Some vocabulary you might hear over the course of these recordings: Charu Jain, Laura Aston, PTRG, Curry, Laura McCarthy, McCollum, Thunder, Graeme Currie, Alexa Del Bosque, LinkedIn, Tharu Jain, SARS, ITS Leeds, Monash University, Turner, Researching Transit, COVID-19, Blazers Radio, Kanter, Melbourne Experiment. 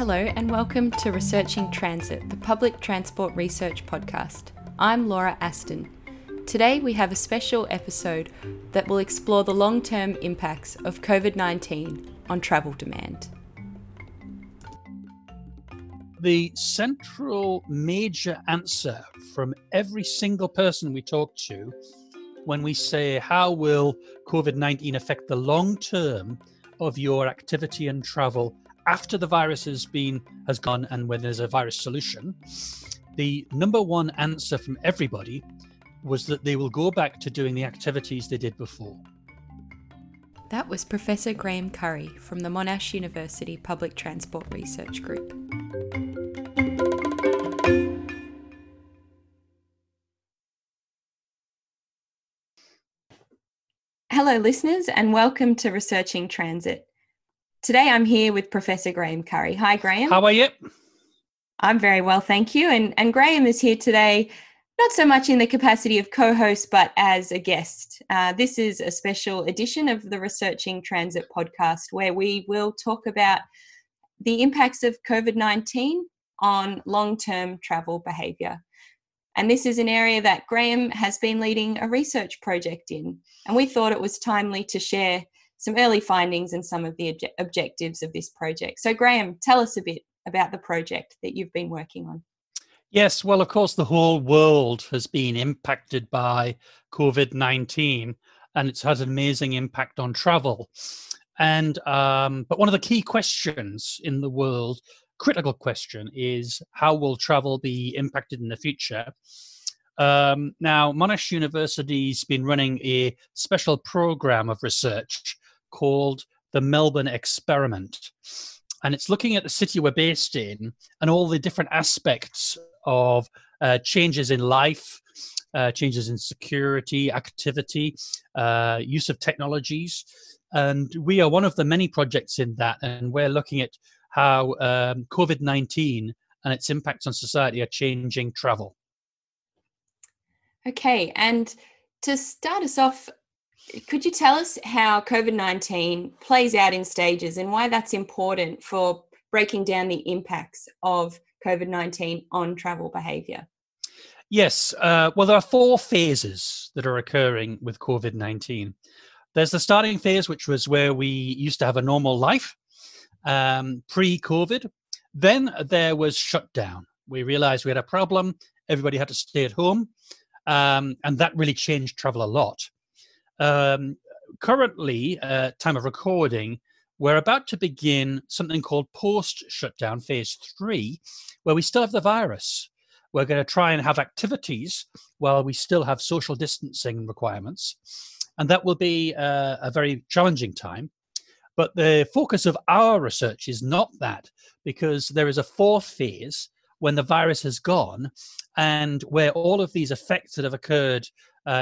Hello and welcome to Researching Transit, the public transport research podcast. I'm Laura Aston. Today we have a special episode that will explore the long-term impacts of COVID-19 on travel demand. The central major answer from every single person we talk to when we say, how will COVID-19 affect the long term of your activity and travel after the virus has gone and when there's a virus solution, the number one answer from everybody was that they will go back to doing the activities they did before. That was Professor Graeme Currie from the Monash University Public Transport Research Group. Hello listeners and welcome to Researching Transit. Today I'm here with Professor Graeme Currie. Hi Graeme. How are you? I'm very well, thank you. And Graeme is here today, not so much in the capacity of co-host, but as a guest. This is a special edition of the Researching Transit podcast where we will talk about the impacts of COVID-19 on long-term travel behaviour. And this is an area that Graeme has been leading a research project in, and we thought it was timely to share some early findings and some of the objectives of this project. So Graeme, tell us a bit about the project that you've been working on. Yes, well, of course, the whole world has been impacted by COVID-19 and it's had an amazing impact on travel. And but one of the key questions in the world, critical question, is how will travel be impacted in the future? Now, Monash University's been running a special program of research called the Melbourne Experiment. And it's looking at the city we're based in and all the different aspects of changes in life, changes in security, activity, use of technologies. And we are one of the many projects in that. And we're looking at how COVID-19 and its impacts on society are changing travel. Okay, and to start us off, could you tell us how COVID-19 plays out in stages and why that's important for breaking down the impacts of COVID-19 on travel behaviour? Yes, well, there are four phases that are occurring with COVID-19. There's the starting phase, which was where we used to have a normal life pre-COVID. Then there was shutdown. We realised we had a problem. Everybody had to stay at home. And that really changed travel a lot. Currently, time of recording, we're about to begin something called post-shutdown phase 3, where we still have the virus. We're going to try and have activities while we still have social distancing requirements. And that will be a very challenging time. But the focus of our research is not that, because there is a fourth phase when the virus has gone and where all of these effects that have occurred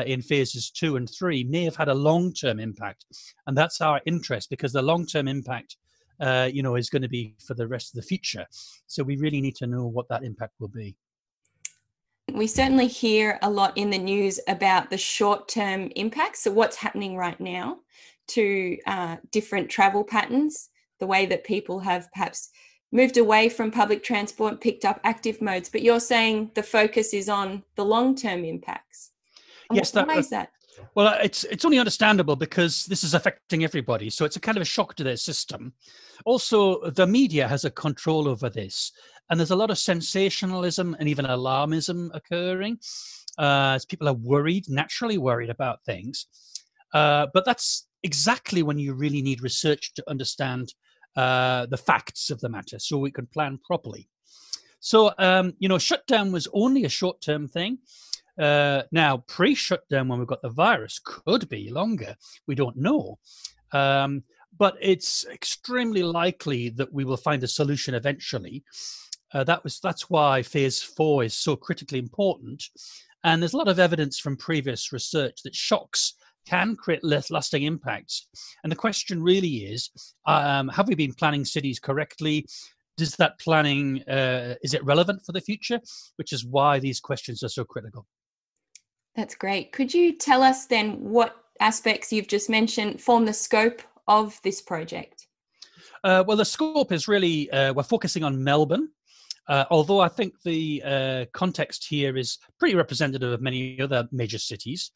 in phases 2 and 3 may have had a long-term impact. And that's our interest, because the long-term impact, is going to be for the rest of the future. So we really need to know what that impact will be. We certainly hear a lot in the news about the short-term impacts. So what's happening right now to different travel patterns, the way that people have perhaps moved away from public transport, picked up active modes, but you're saying the focus is on the long-term impacts. And yes, why is that? Well, it's only understandable because this is affecting everybody. So it's a kind of a shock to their system. Also, the media has a control over this. And there's a lot of sensationalism and even alarmism occurring. As people are worried, naturally worried about things. But that's exactly when you really need research to understand the facts of the matter so we can plan properly. So, shutdown was only a short-term thing. Now, pre-shutdown, when we've got the virus, could be longer. We don't know. But it's extremely likely that we will find a solution eventually. That's why phase 4 is so critically important. And there's a lot of evidence from previous research that shocks can create less lasting impacts. And the question really is, have we been planning cities correctly? Does that planning, is it relevant for the future? Which is why these questions are so critical. That's great. Could you tell us then what aspects you've just mentioned form the scope of this project? Well, the scope is really, we're focusing on Melbourne, although I think the context here is pretty representative of many other major cities.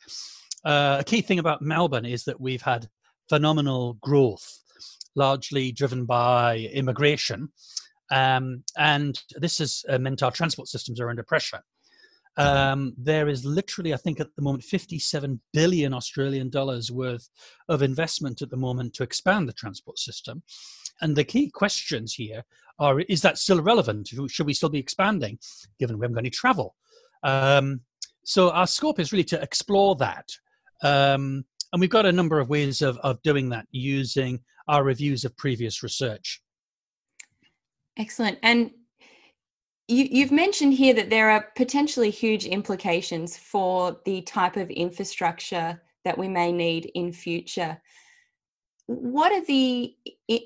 A key thing about Melbourne is that we've had phenomenal growth, largely driven by immigration. And this has meant our transport systems are under pressure. There is literally, I think at the moment, 57 billion Australian dollars worth of investment at the moment to expand the transport system. And the key questions here are, is that still relevant? Should we still be expanding, given we haven't got any travel? So our scope is really to explore that. And we've got a number of ways of doing that using our reviews of previous research. Excellent. And you've mentioned here that there are potentially huge implications for the type of infrastructure that we may need in future. What are the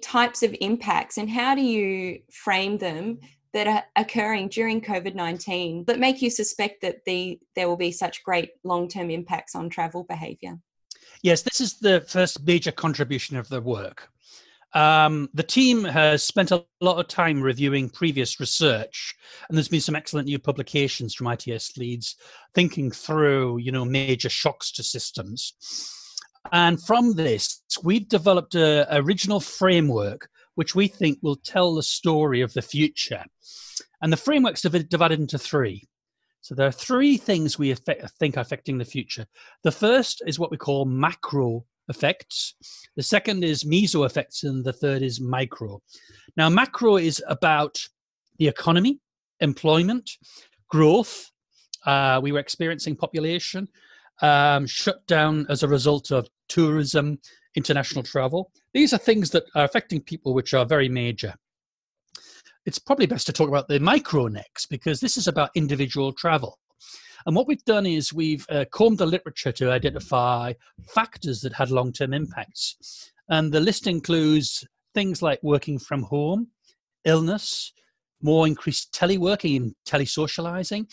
types of impacts and how do you frame them that are occurring during COVID-19 that make you suspect that there will be such great long-term impacts on travel behaviour? Yes, this is the first major contribution of the work. The team has spent a lot of time reviewing previous research, and there's been some excellent new publications from ITS Leeds thinking through, you know, major shocks to systems. And from this, we've developed an original framework which we think will tell the story of the future. And the framework's divided into three. So there are three things we think are affecting the future. The first is what we call macro effects. The second is meso effects, and the third is micro. Now, macro is about the economy, employment, growth. We were experiencing population shutdown as a result of tourism, international travel. These are things that are affecting people which are very major. It's probably best to talk about the micro next, because this is about individual travel. And what we've done is we've combed the literature to identify factors that had long-term impacts. And the list includes things like working from home, illness, more increased teleworking and telesocializing,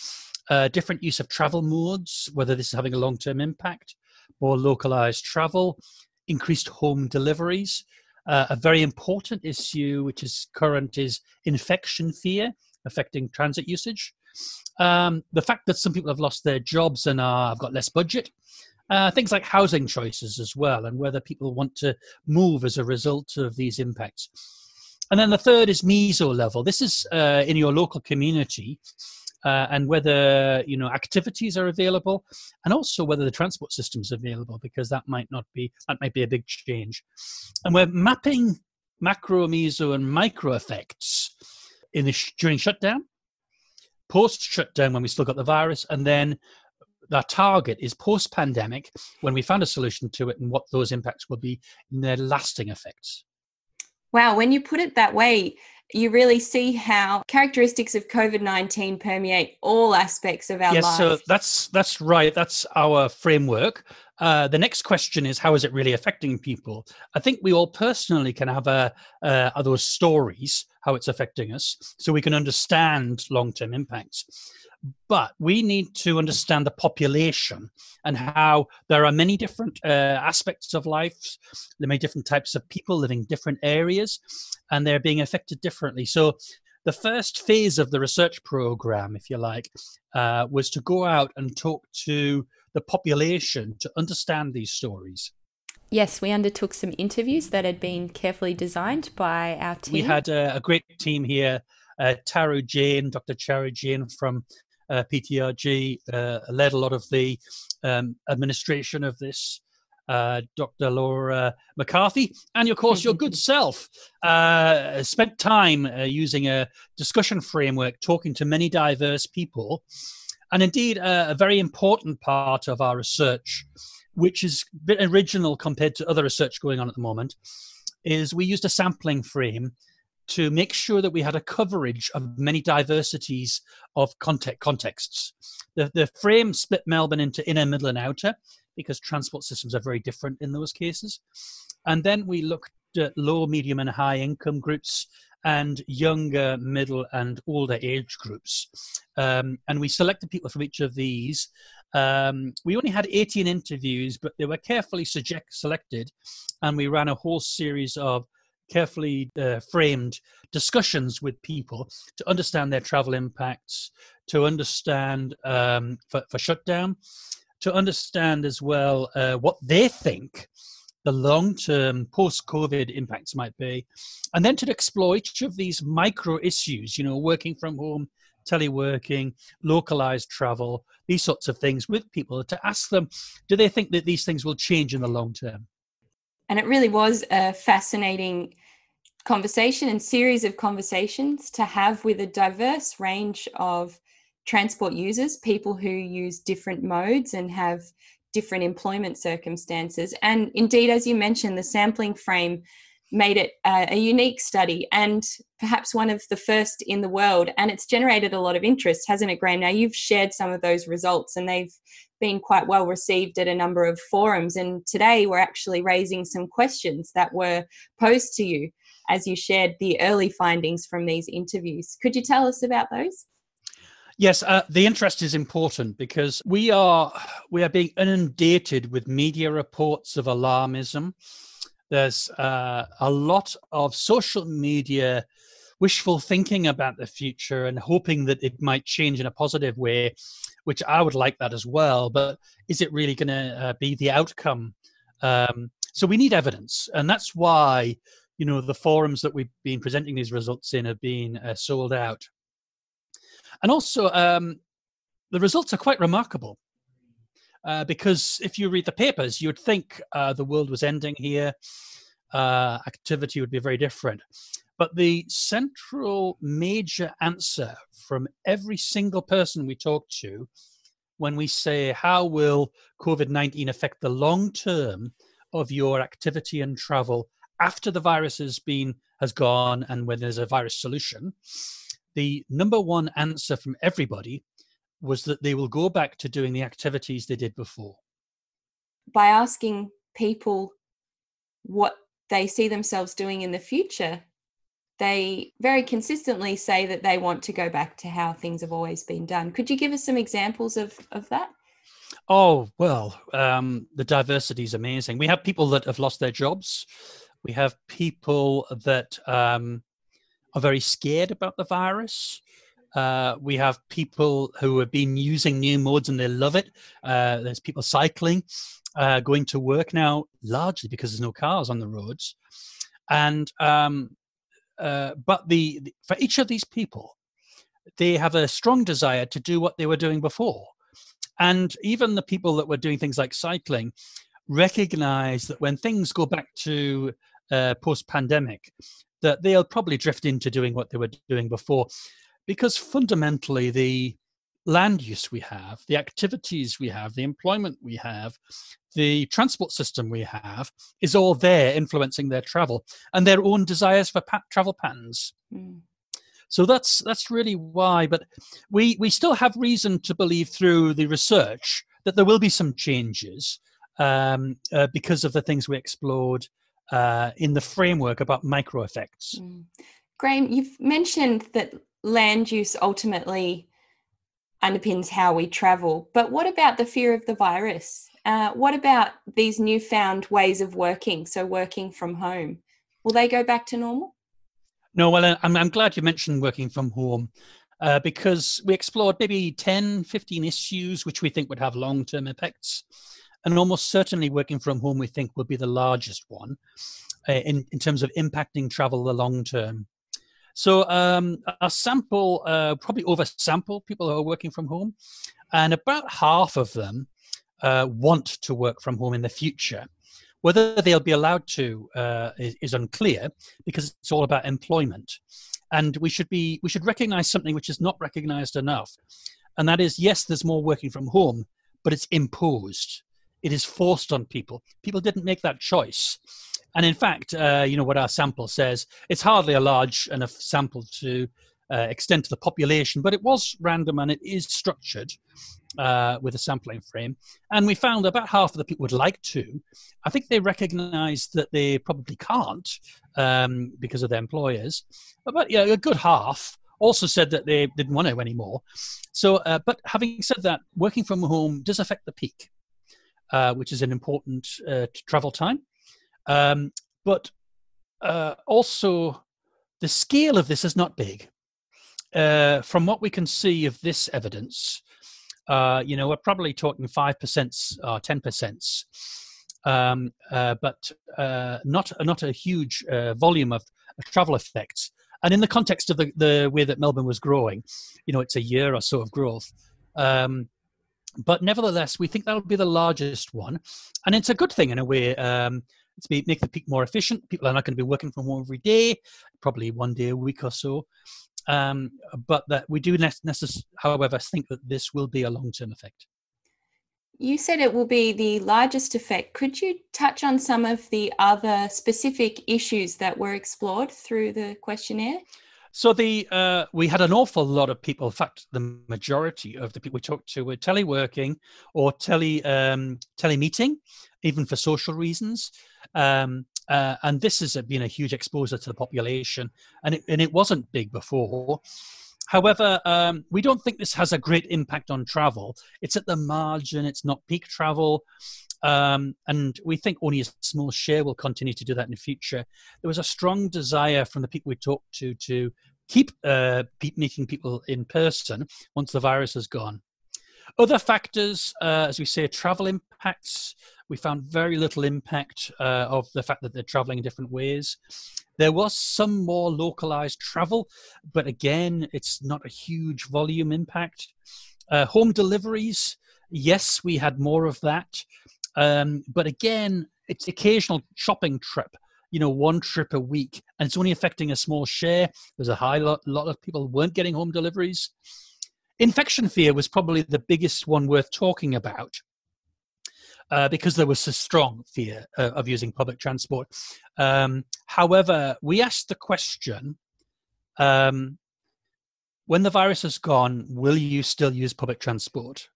different use of travel modes, whether this is having a long-term impact, more localized travel, increased home deliveries. A very important issue which is current is infection fear affecting transit usage. The fact that some people have lost their jobs and have got less budget. Things like housing choices as well, and whether people want to move as a result of these impacts. And then the third is meso level. This is in your local community, and whether, you know, activities are available, and also whether the transport system is available, because that might be a big change. And we're mapping macro, meso, and micro effects in the during shutdown, post-shutdown when we still got the virus, and then our target is post-pandemic when we found a solution to it and what those impacts will be in their lasting effects. Wow, when you put it that way, you really see how characteristics of COVID-19 permeate all aspects of our life. Yes, so that's right. That's our framework. The next question is, how is it really affecting people? I think we all personally can have those stories, how it's affecting us, so we can understand long-term impacts. But we need to understand the population and how there are many different aspects of life, there are many different types of people living in different areas, and they're being affected differently. So the first phase of the research program, if you like, was to go out and talk to the population to understand these stories. Yes, we undertook some interviews that had been carefully designed by our team. We had a great team here, Tharu Jain, Dr. Charu Jain from PTRG led a lot of the administration of this, Dr. Laura McCarthy, and of course your good self spent time using a discussion framework talking to many diverse people. And indeed, a very important part of our research, which is a bit original compared to other research going on at the moment, is we used a sampling frame to make sure that we had a coverage of many diversities of contexts. The frame split Melbourne into inner, middle and outer, because transport systems are very different in those cases. And then we looked at low, medium and high income groups, and younger, middle and older age groups. And we selected people from each of these. We only had 18 interviews, but they were carefully selected. And we ran a whole series of carefully framed discussions with people to understand their travel impacts, to understand for shutdown, to understand as well what they think the long-term post-COVID impacts might be, and then to explore each of these micro issues, you know, working from home, teleworking, localized travel, these sorts of things with people to ask them, do they think that these things will change in the long term? And it really was a fascinating conversation and series of conversations to have with a diverse range of transport users, people who use different modes and have different employment circumstances. And indeed, as you mentioned, the sampling frame made it a unique study and perhaps one of the first in the world. And it's generated a lot of interest, hasn't it, Graeme? Now, you've shared some of those results and they've been quite well received at a number of forums. And today we're actually raising some questions that were posed to you as you shared the early findings from these interviews. Could you tell us about those? Yes, the interest is important because we are being inundated with media reports of alarmism. There's a lot of social media wishful thinking about the future and hoping that it might change in a positive way, which I would like that as well. But is it really going to be the outcome? So we need evidence. And that's why, you know, the forums that we've been presenting these results in have been sold out. And also, the results are quite remarkable because if you read the papers, you'd think the world was ending here. Activity would be very different. But the central major answer from every single person we talk to when we say, how will COVID-19 affect the long term of your activity and travel after the virus has gone and when there's a virus solution? The number one answer from everybody was that they will go back to doing the activities they did before. By asking people what they see themselves doing in the future, they very consistently say that they want to go back to how things have always been done. Could you give us some examples of that? Oh, well, the diversity is amazing. We have people that have lost their jobs. We have people that... are very scared about the virus. We have people who have been using new modes and they love it. There's people cycling, going to work now, largely because there's no cars on the roads. And but for each of these people, they have a strong desire to do what they were doing before. And even the people that were doing things like cycling recognize that when things go back to post-pandemic, that they'll probably drift into doing what they were doing before, because fundamentally the land use we have, the activities we have, the employment we have, the transport system we have is all there influencing their travel and their own desires for travel patterns. Mm. So that's really why, but we still have reason to believe through the research that there will be some changes because of the things we explored in the framework about micro effects. Mm. Graeme, you've mentioned that land use ultimately underpins how we travel, but what about the fear of the virus? What about these newfound ways of working, so working from home? Will they go back to normal? No, well, I'm glad you mentioned working from home because we explored maybe 10, 15 issues which we think would have long-term effects. And almost certainly working from home, we think, will be the largest one in terms of impacting travel the long term. So our sample probably oversampled people who are working from home. And about half of them want to work from home in the future. Whether they'll be allowed to is unclear because it's all about employment. And we should recognize something which is not recognized enough. And that is, yes, there's more working from home, but it's imposed. It is forced on people. People didn't make that choice. And in fact, you know what our sample says, it's hardly a large enough sample to extend to the population, but it was random and it is structured with a sampling frame. And we found about half of the people would like to. I think they recognize that they probably can't because of their employers. But yeah, a good half also said that they didn't want to anymore. So, but having said that, working from home does affect the peak. Which is an important travel time. But also the scale of this is not big. From what we can see of this evidence, we're probably talking 5% or 10%, but not a huge volume of travel effects. And in the context of the way that Melbourne was growing, it's a year or so of growth. But nevertheless, we think that'll be the largest one. And it's a good thing in a way. It's make the peak more efficient. People are not going to be working from home every day, probably one day a week or so. But that we do, however, think that this will be a long-term effect. You said it will be the largest effect. Could you touch on some of the other specific issues that were explored through the questionnaire? So we had an awful lot of people. In fact, the majority of the people we talked to were teleworking or telemeeting, even for social reasons. And this has been a huge exposure to the population, and it wasn't big before. However, we don't think this has a great impact on travel. It's at the margin. It's not peak travel. And we think only a small share will continue to do that in the future. There was a strong desire from the people we talked to keep meeting people in person once the virus has gone. Other factors, as we say, travel impacts. We found very little impact of the fact that they're traveling in different ways. There was some more localized travel, but again, it's not a huge volume impact. Home deliveries, yes, we had more of that. But again, it's occasional shopping trip, one trip a week, and it's only affecting a small share. There's a high lot of people weren't getting home deliveries. Infection fear was probably the biggest one worth talking about because there was a strong fear of using public transport. However, we asked the question, when the virus is gone, will you still use public transport?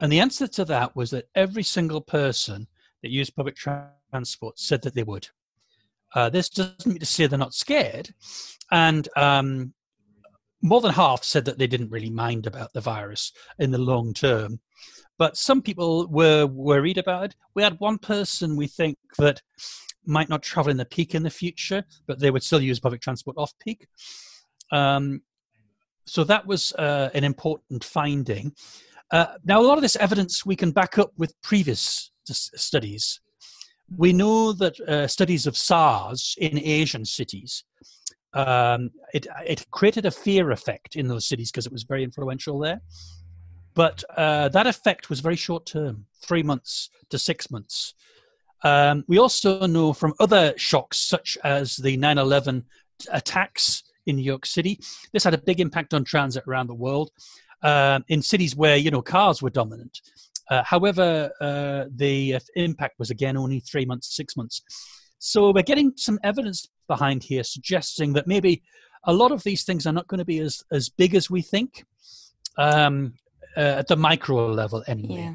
And the answer to that was that every single person that used public transport said that they would. This doesn't mean to say they're not scared. And more than half said that they didn't really mind about the virus in the long term. But some people were worried about it. We had one person we think that might not travel in the peak in the future, but they would still use public transport off-peak. So that was an important finding. Now, a lot of this evidence we can back up with previous studies. We know that studies of SARS in Asian cities, it created a fear effect in those cities because it was very influential there. But that effect was very short term, 3 months to 6 months. We also know from other shocks, such as the 9/11 attacks in New York City, this had a big impact on transit around the world. In cities where, cars were dominant. However, the impact was, again, only 3 months, 6 months. So we're getting some evidence behind here suggesting that maybe a lot of these things are not going to be as big as we think, at the micro level anyway. Yeah.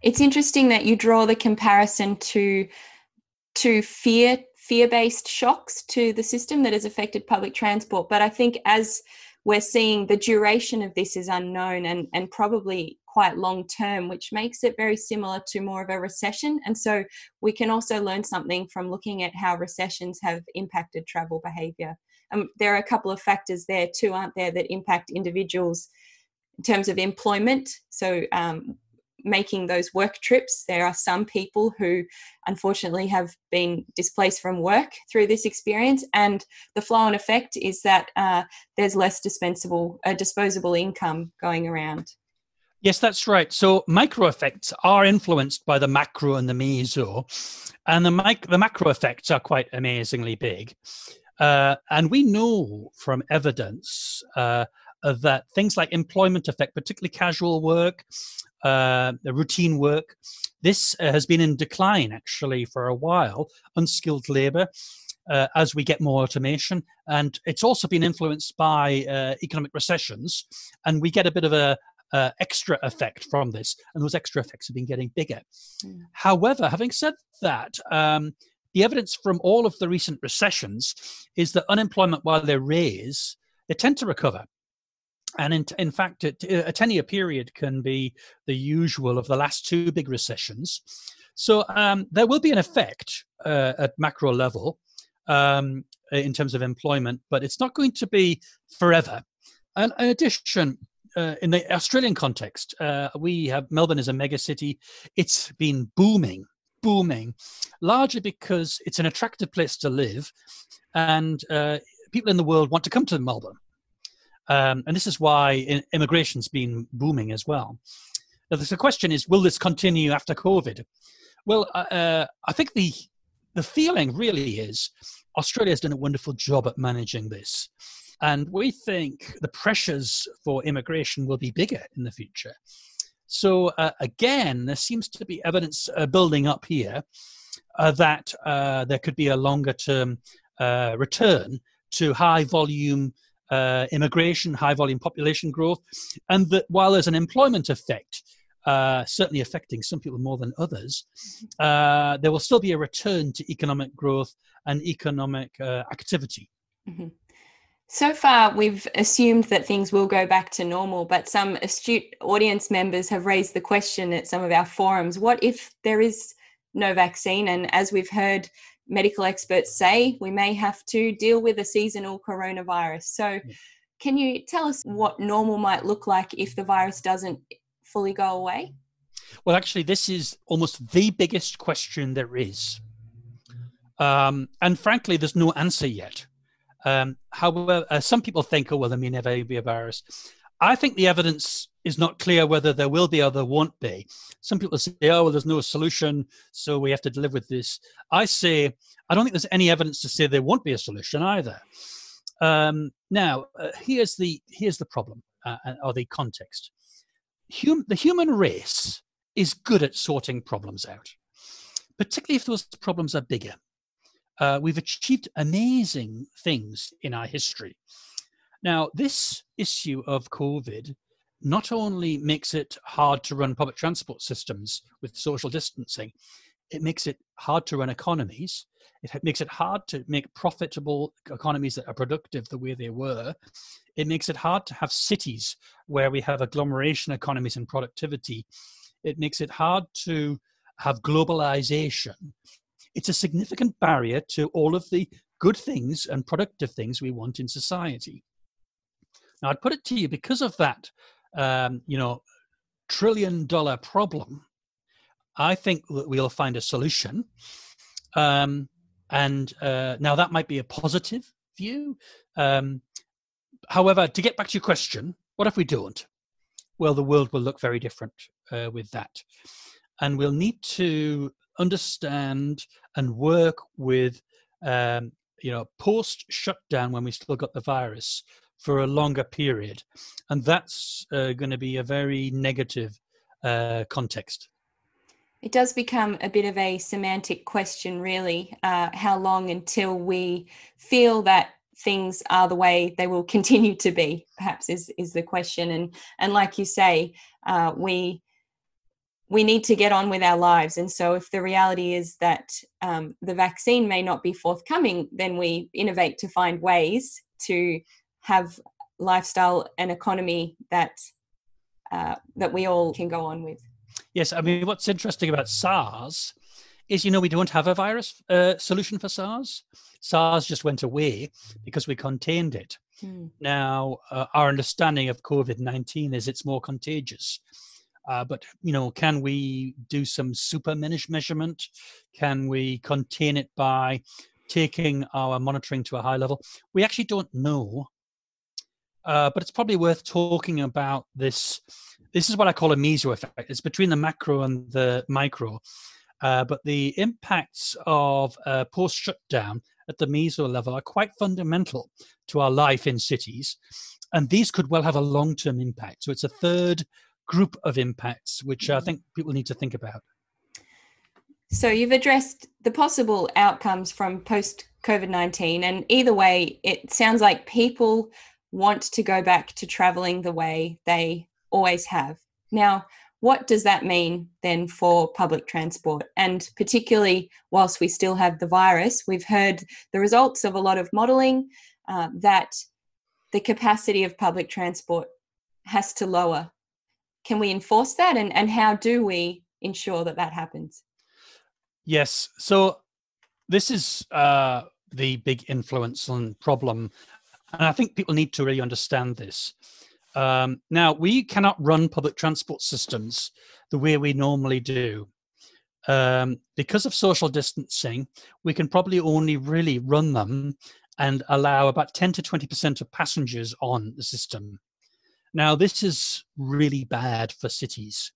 It's interesting that you draw the comparison to fear-based shocks to the system that has affected public transport. But I think as we're seeing the duration of this is unknown and probably quite long term, which makes it very similar to more of a recession. And so we can also learn something from looking at how recessions have impacted travel behaviour. There are a couple of factors there too, aren't there, that impact individuals in terms of employment. So making those work trips, there are some people who unfortunately have been displaced from work through this experience, and the flow-on effect is that there's less disposable income going around. Yes, that's right. So micro effects are influenced by the macro and the meso, and the macro effects are quite amazingly big. And we know from evidence that things like employment effect, particularly casual work, the routine work, this has been in decline actually for a while, unskilled labor, as we get more automation. And it's also been influenced by economic recessions, and we get a bit of a extra effect from this, and those extra effects have been getting bigger. Mm. However, having said that, the evidence from all of the recent recessions is that unemployment, while they rise, they tend to recover. And in fact, a 10-year period can be the usual of the last two big recessions. So there will be an effect at macro level. in terms of employment, but it's not going to be forever. And in addition, in the Australian context, we have Melbourne is a mega city. It's been booming, largely because it's an attractive place to live, and people in the world want to come to Melbourne. And this is why immigration's been booming as well. Now, the question is, will this continue after COVID? Well, I think the feeling really is Australia's done a wonderful job at managing this. And we think the pressures for immigration will be bigger in the future. So again, there seems to be evidence building up here that there could be a longer term return to high volume immigration, high volume population growth. And that while there's an employment effect, certainly affecting some people more than others, there will still be a return to economic growth and economic activity. Mm-hmm. So far, we've assumed that things will go back to normal, but some astute audience members have raised the question at some of our forums, what if there is no vaccine? And as we've heard medical experts say, we may have to deal with a seasonal coronavirus. So can you tell us what normal might look like if the virus doesn't fully go away? Well, actually, this is almost the biggest question there is. And frankly, there's no answer yet. However, some people think, oh, well, there may never be a virus. I think the evidence is not clear whether there will be or there won't be. Some people say, oh, well, there's no solution, so we have to live with this. I say, I don't think there's any evidence to say there won't be a solution either. Now, here's the problem, or the context. The human race is good at sorting problems out, particularly if those problems are bigger. We've achieved amazing things in our history. Now, this issue of COVID not only makes it hard to run public transport systems with social distancing, it makes it hard to run economies. It makes it hard to make profitable economies that are productive the way they were. It makes it hard to have cities where we have agglomeration economies and productivity. It makes it hard to have globalization. It's a significant barrier to all of the good things and productive things we want in society. Now, I'd put it to you, because of that, $1 trillion problem, I think that we'll find a solution. Now that might be a positive view. However, to get back to your question, what if we don't? Well, the world will look very different with that. And we'll need to understand and work with, post-shutdown when we still got the virus for a longer period. And that's going to be a very negative context. It does become a bit of a semantic question, really, how long until we feel that things are the way they will continue to be, perhaps is the question. And like you say, we need to get on with our lives. And so if the reality is that the vaccine may not be forthcoming, then we innovate to find ways to have lifestyle and economy that we all can go on with. Yes. I mean, what's interesting about SARS is, we don't have a virus solution for SARS. SARS just went away because we contained it. Mm. Now, our understanding of COVID-19 is it's more contagious. But can we do some super measurement? Can we contain it by taking our monitoring to a high level? We actually don't know. But it's probably worth talking about this. This is what I call a meso effect. It's between the macro and the micro. But the impacts of post-shutdown at the meso level are quite fundamental to our life in cities. And these could well have a long-term impact. So it's a third group of impacts, which I think people need to think about. So you've addressed the possible outcomes from post-COVID-19, and either way, it sounds like people want to go back to traveling the way they always have. Now, what does that mean then for public transport? And particularly whilst we still have the virus, we've heard the results of a lot of modelling that the capacity of public transport has to lower. Can we enforce that? And how do we ensure that happens? Yes. So this is the big influence on problem. And I think people need to really understand this. Now, we cannot run public transport systems the way we normally do. Because of social distancing, we can probably only really run them and allow about 10 to 20% of passengers on the system. Now, this is really bad for cities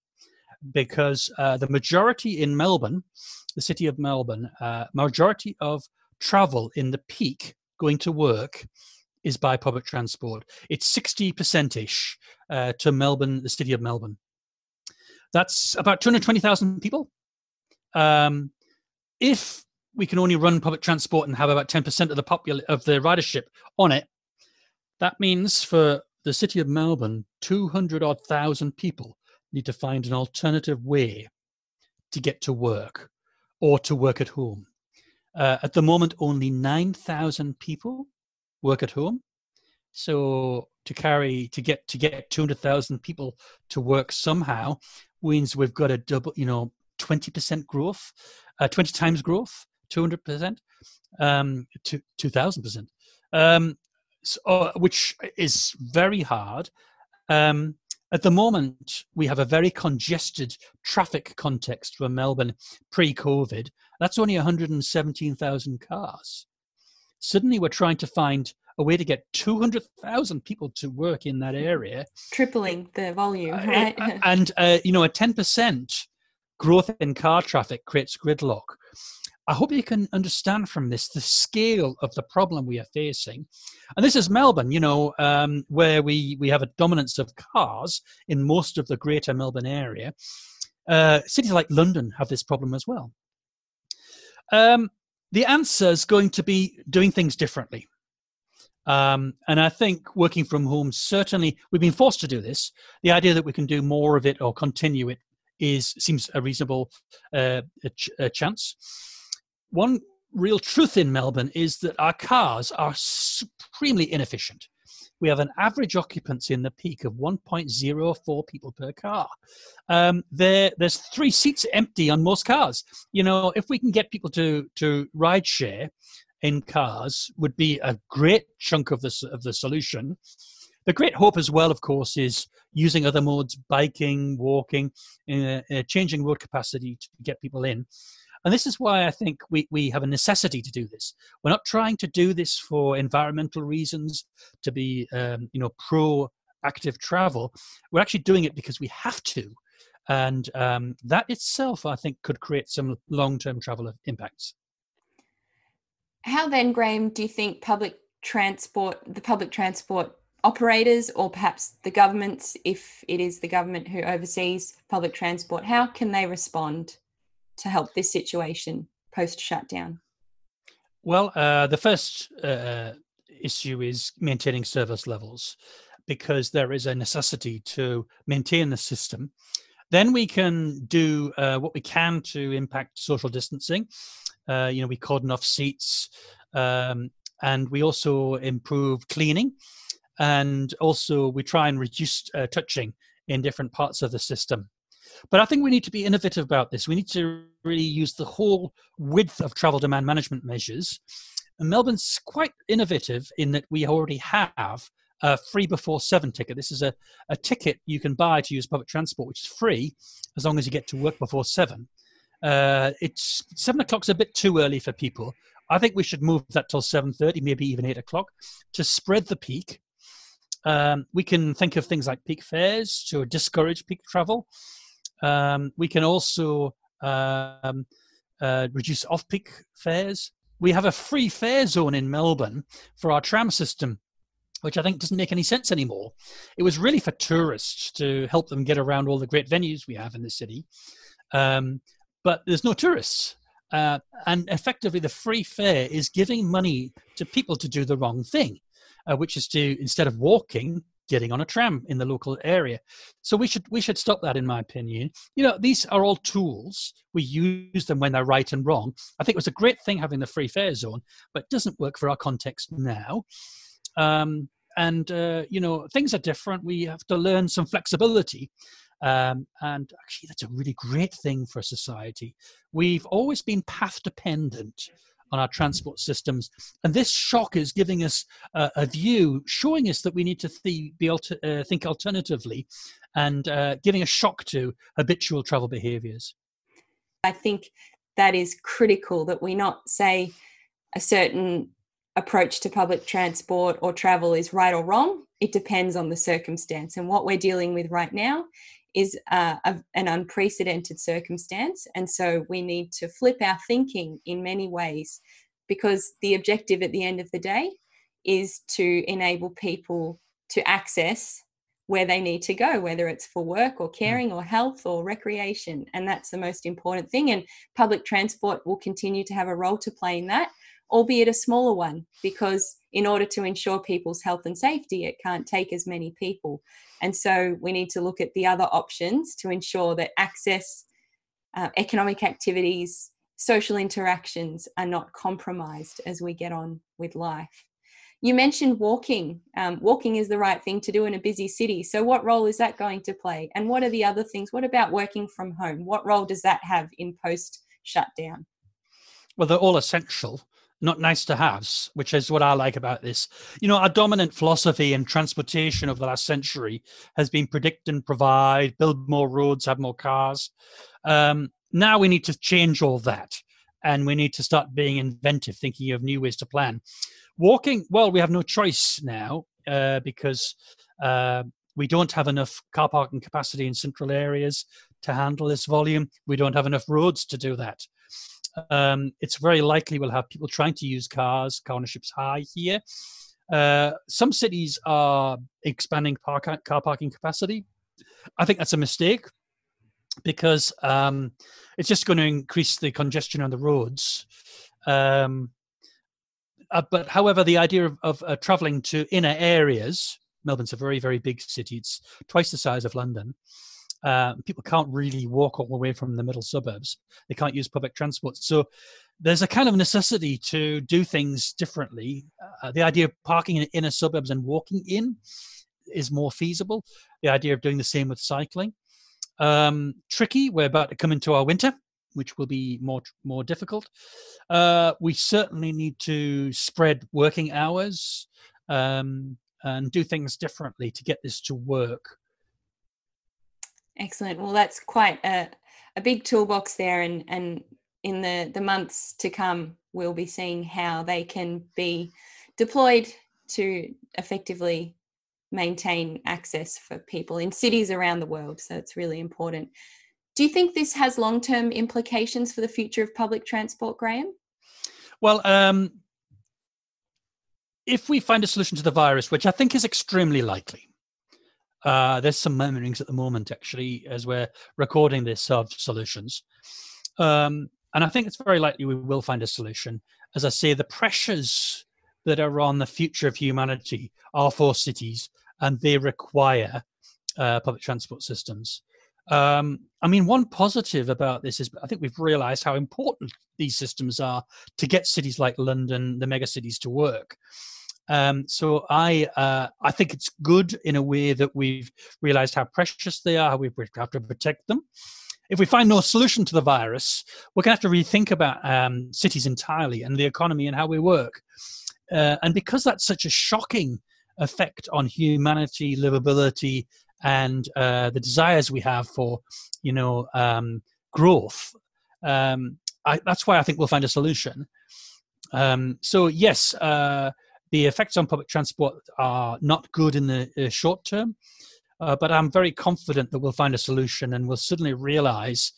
because the majority in Melbourne, the city of Melbourne, majority of travel in the peak going to work is by public transport. It's 60%-ish to Melbourne, the city of Melbourne. That's about 220,000 people. If we can only run public transport and have about 10% of the ridership on it, that means for the city of Melbourne, 200,000 people need to find an alternative way to get to work or to work at home. At the moment, only 9,000 people work at home. So to get 200,000 people to work somehow means we've got a double, 20% growth, 20 times growth, 200%, to 2,000%, which is very hard. At the moment, we have a very congested traffic context for Melbourne pre-COVID. That's only 117,000 cars. Suddenly, we're trying to find a way to get 200,000 people to work in that area. Tripling the volume, right? And, a 10% growth in car traffic creates gridlock. I hope you can understand from this the scale of the problem we are facing. And this is Melbourne, where we have a dominance of cars in most of the greater Melbourne area. Cities like London have this problem as well. The answer is going to be doing things differently. And I think working from home, certainly we've been forced to do this. The idea that we can do more of it or continue it seems a reasonable chance. One real truth in Melbourne is that our cars are supremely inefficient. We have an average occupancy in the peak of 1.04 people per car. There's 3 seats empty on most cars. If we can get people to rideshare in cars, would be a great chunk of the solution. The great hope as well, of course, is using other modes, biking, walking, changing road capacity to get people in. And this is why I think we have a necessity to do this. We're not trying to do this for environmental reasons, to be pro-active travel. We're actually doing it because we have to. And that itself, I think, could create some long-term travel impacts. How then, Graeme, do you think the public transport operators, or perhaps the governments, if it is the government who oversees public transport, how can they respond to help this situation post-shutdown? Well, the first issue is maintaining service levels, because there is a necessity to maintain the system. Then we can do what we can to impact social distancing. We cordon off seats, and we also improve cleaning. And also we try and reduce touching in different parts of the system. But I think we need to be innovative about this. We need to really use the whole width of travel demand management measures. And Melbourne's quite innovative in that we already have a free before 7 ticket. This is a ticket you can buy to use public transport, which is free as long as you get to work before 7. It's 7 o'clock's a bit too early for people. I think we should move that till 7:30, maybe even 8 o'clock, to spread the peak. We can think of things like peak fares to discourage peak travel. We can also reduce off-peak fares. We have a free fare zone in Melbourne for our tram system, which I think doesn't make any sense anymore. It was really for tourists to help them get around all the great venues we have in the city. But there's no tourists. And effectively, the free fare is giving money to people to do the wrong thing. Which is to, instead of walking, getting on a tram in the local area. So we should stop that, in my opinion. These are all tools. We use them when they're right and wrong. I think it was a great thing having the free fare zone, but it doesn't work for our context now. Things are different. We have to learn some flexibility. And actually, that's a really great thing for society. We've always been path dependent on our transport systems. And this shock is giving us a view, showing us that we need to think alternatively and giving a shock to habitual travel behaviours. I think that is critical, that we not say a certain approach to public transport or travel is right or wrong. It depends on the circumstance. And what we're dealing with right now is an unprecedented circumstance. And so we need to flip our thinking in many ways, because the objective at the end of the day is to enable people to access where they need to go, whether it's for work or caring or health or recreation. And that's the most important thing. And public transport will continue to have a role to play in that, albeit a smaller one, because in order to ensure people's health and safety, it can't take as many people. And so we need to look at the other options to ensure that access, economic activities, social interactions are not compromised as we get on with life. You mentioned walking. Walking is the right thing to do in a busy city. So what role is that going to play? And what are the other things? What about working from home? What role does that have in post-shutdown? Well, they're all essential, not nice to haves, which is what I like about this. You know, our dominant philosophy in transportation over the last century has been predict and provide, build more roads, have more cars. Now we need to change all that, and we need to start being inventive, thinking of new ways to plan. Walking, well, we have no choice now because we don't have enough car parking capacity in central areas to handle this volume. We don't have enough roads to do that. It's very likely we'll have people trying to use cars. Car ownership's high here. Some cities are expanding car parking capacity. I think that's a mistake, because it's just going to increase the congestion on the roads. But however, the idea of travelling to inner areas, Melbourne's a very, very big city. It's twice the size of London. People can't really walk all the way from the middle suburbs. They can't use public transport. So there's a kind of necessity to do things differently. The idea of parking in inner suburbs and walking in is more feasible. The idea of doing the same with cycling. Tricky. We're about to come into our winter, which will be more difficult. We certainly need to spread working hours and do things differently to get this to work. Excellent. Well, that's quite a big toolbox there, and in the months to come, we'll be seeing how they can be deployed to effectively maintain access for people in cities around the world. So it's really important. Do you think this has long-term implications for the future of public transport, Graeme? Well, if we find a solution to the virus, which I think is extremely likely, there's some murmurings at the moment, actually, as we're recording this, of solutions. And I think it's very likely we will find a solution. As I say, the pressures that are on the future of humanity are for cities, and they require public transport systems. I mean, one positive about this is I think we've realised how important these systems are to get cities like London, the megacities, to work. So I think it's good in a way that we've realised how precious they are, how we have to protect them. If we find no solution to the virus, we're going to have to rethink about cities entirely, and the economy, and how we work. And because that's such a shocking effect on humanity, livability, and the desires we have for, growth, that's why I think we'll find a solution. So yes. The effects on public transport are not good in the short term, but I'm very confident that we'll find a solution, and we'll suddenly realise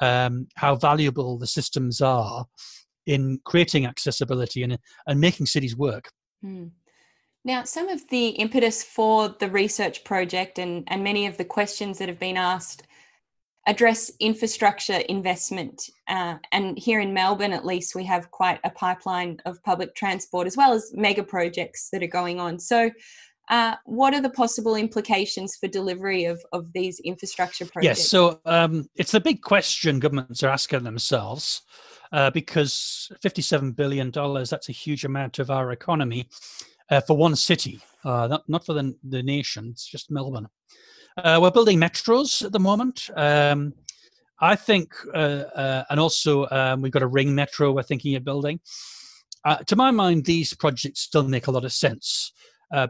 how valuable the systems are in creating accessibility and making cities work. Mm. Now, some of the impetus for the research project and many of the questions that have been asked address infrastructure investment. And here in Melbourne, at least, we have quite a pipeline of public transport, as well as mega projects that are going on. So what are the possible implications for delivery of these infrastructure projects? Yes, so it's a big question governments are asking themselves, because $57 billion, that's a huge amount of our economy for one city, not for the nation, it's just Melbourne. We're building metros at the moment. I think, and also we've got a ring metro we're thinking of building. To my mind, these projects still make a lot of sense.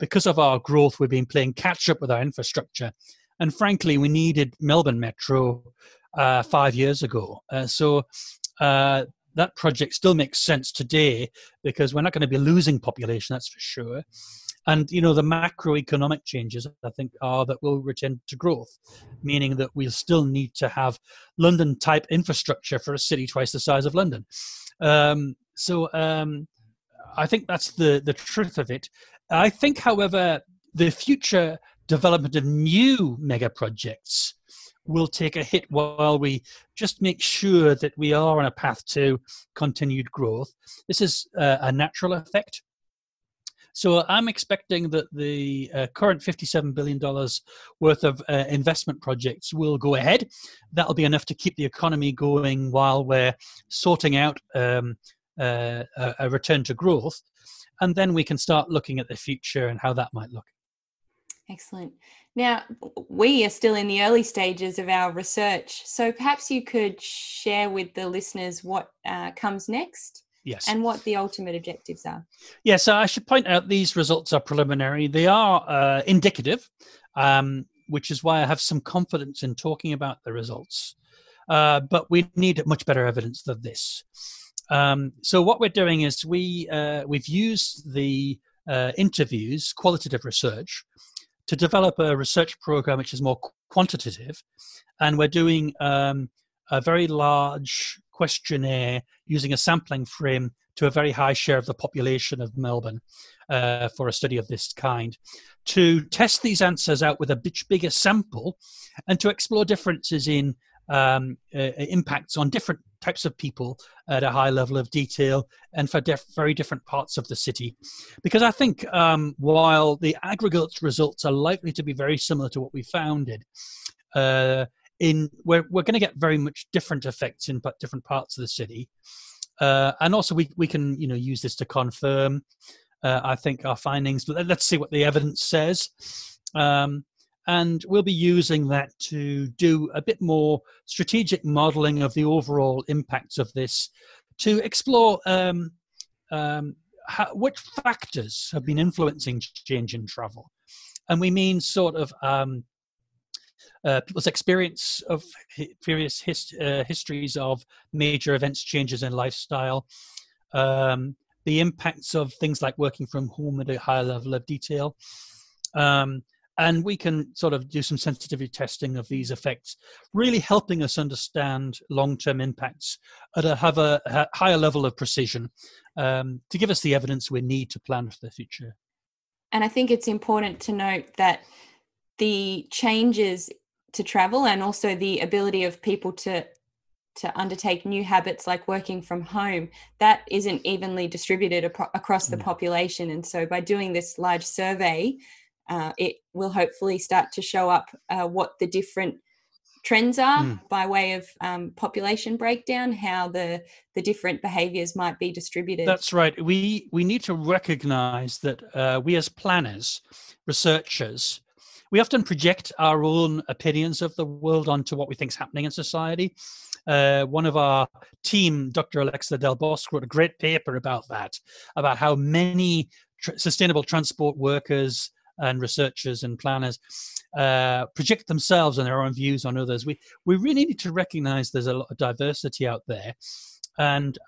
Because of our growth, we've been playing catch up with our infrastructure. And frankly, we needed Melbourne Metro 5 years ago. So that project still makes sense today because we're not going to be losing population, that's for sure. And, you know, the macroeconomic changes, I think, are that we'll return to growth, meaning that we'll still need to have London-type infrastructure for a city twice the size of London. I think that's the truth of it. I think, however, the future development of new mega projects will take a hit while we just make sure that we are on a path to continued growth. This is a natural effect. So I'm expecting that the current $57 billion worth of investment projects will go ahead. That'll be enough to keep the economy going while we're sorting out a return to growth. And then we can start looking at the future and how that might look. Excellent. Now, we are still in the early stages of our research. So perhaps you could share with the listeners what comes next. Yes. And what the ultimate objectives are. Yeah, so I should point out these results are preliminary. They are indicative, which is why I have some confidence in talking about the results. But we need much better evidence than this. So what we're doing is we've used the interviews, qualitative research, to develop a research program which is more quantitative. And we're doing a very large questionnaire using a sampling frame to a very high share of the population of Melbourne for a study of this kind, to test these answers out with a much bigger sample and to explore differences in impacts on different types of people at a high level of detail and for very different parts of the city. Because I think while the aggregate results are likely to be very similar to what we found, we're going to get very much different effects in different parts of the city, and also we can use this to confirm I think our findings. But let's see what the evidence says, and we'll be using that to do a bit more strategic modelling of the overall impacts of this, to explore which factors have been influencing change in travel, and we mean sort of. People's experience of various histories of major events, changes in lifestyle, the impacts of things like working from home at a higher level of detail. And we can sort of do some sensitivity testing of these effects, really helping us understand long-term impacts at a higher level of precision to give us the evidence we need to plan for the future. And I think it's important to note that the changes to travel and also the ability of people to undertake new habits like working from home, that isn't evenly distributed across the population. And so by doing this large survey, it will hopefully start to show up what the different trends are by way of population breakdown, how the different behaviours might be distributed. That's right. We need to recognise that we as planners, researchers, we often project our own opinions of the world onto what we think is happening in society. One of our team, Dr. Alexa Del Bosque, wrote a great paper about that, about how many sustainable transport workers and researchers and planners project themselves and their own views on others. We really need to recognise there's a lot of diversity out there. And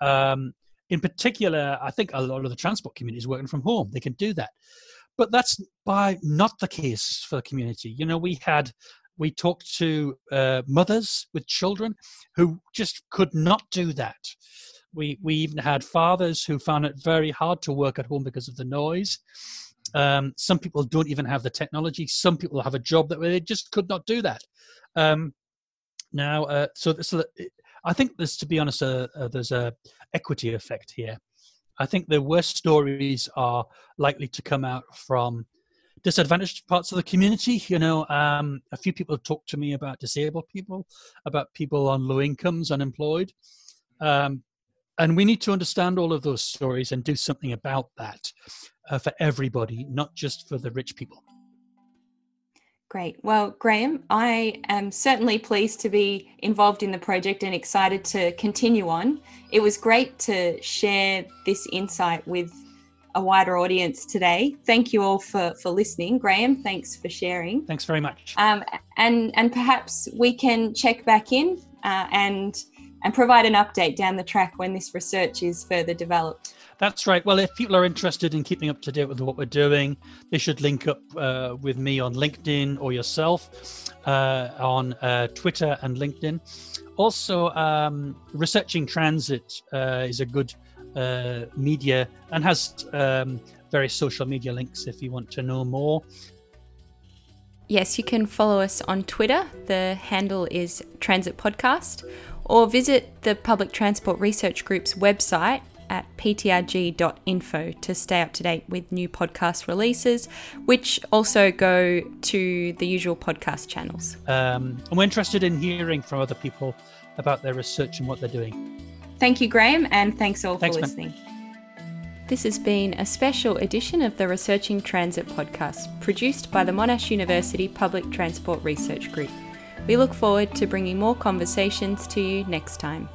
in particular, I think a lot of the transport community is working from home. They can do that. But that's by not the case for the community. You know, we talked to mothers with children who just could not do that. We even had fathers who found it very hard to work at home because of the noise. Some people don't even have the technology. Some people have a job that they just could not do that. I think there's, to be honest, there's a equity effect here. I think the worst stories are likely to come out from disadvantaged parts of the community. You know, a few people have talked to me about disabled people, about people on low incomes, unemployed. And we need to understand all of those stories and do something about that for everybody, not just for the rich people. Great. Well, Graeme, I am certainly pleased to be involved in the project and excited to continue on. It was great to share this insight with a wider audience today. Thank you all for listening. Graeme, thanks for sharing. Thanks very much. And perhaps we can check back in and provide an update down the track when this research is further developed. That's right. Well, if people are interested in keeping up to date with what we're doing, they should link up with me on LinkedIn or yourself on Twitter and LinkedIn. Also, Researching Transit is a good media and has various social media links if you want to know more. Yes, you can follow us on Twitter. The handle is Transit Podcast, or visit the Public Transport Research Group's website at ptrg.info to stay up to date with new podcast releases, which also go to the usual podcast channels. And we're interested in hearing from other people about their research and what they're doing. Thank you, Graeme, and thanks for listening. Man. This has been a special edition of the Researching Transit podcast, produced by the Monash University Public Transport Research Group. We look forward to bringing more conversations to you next time.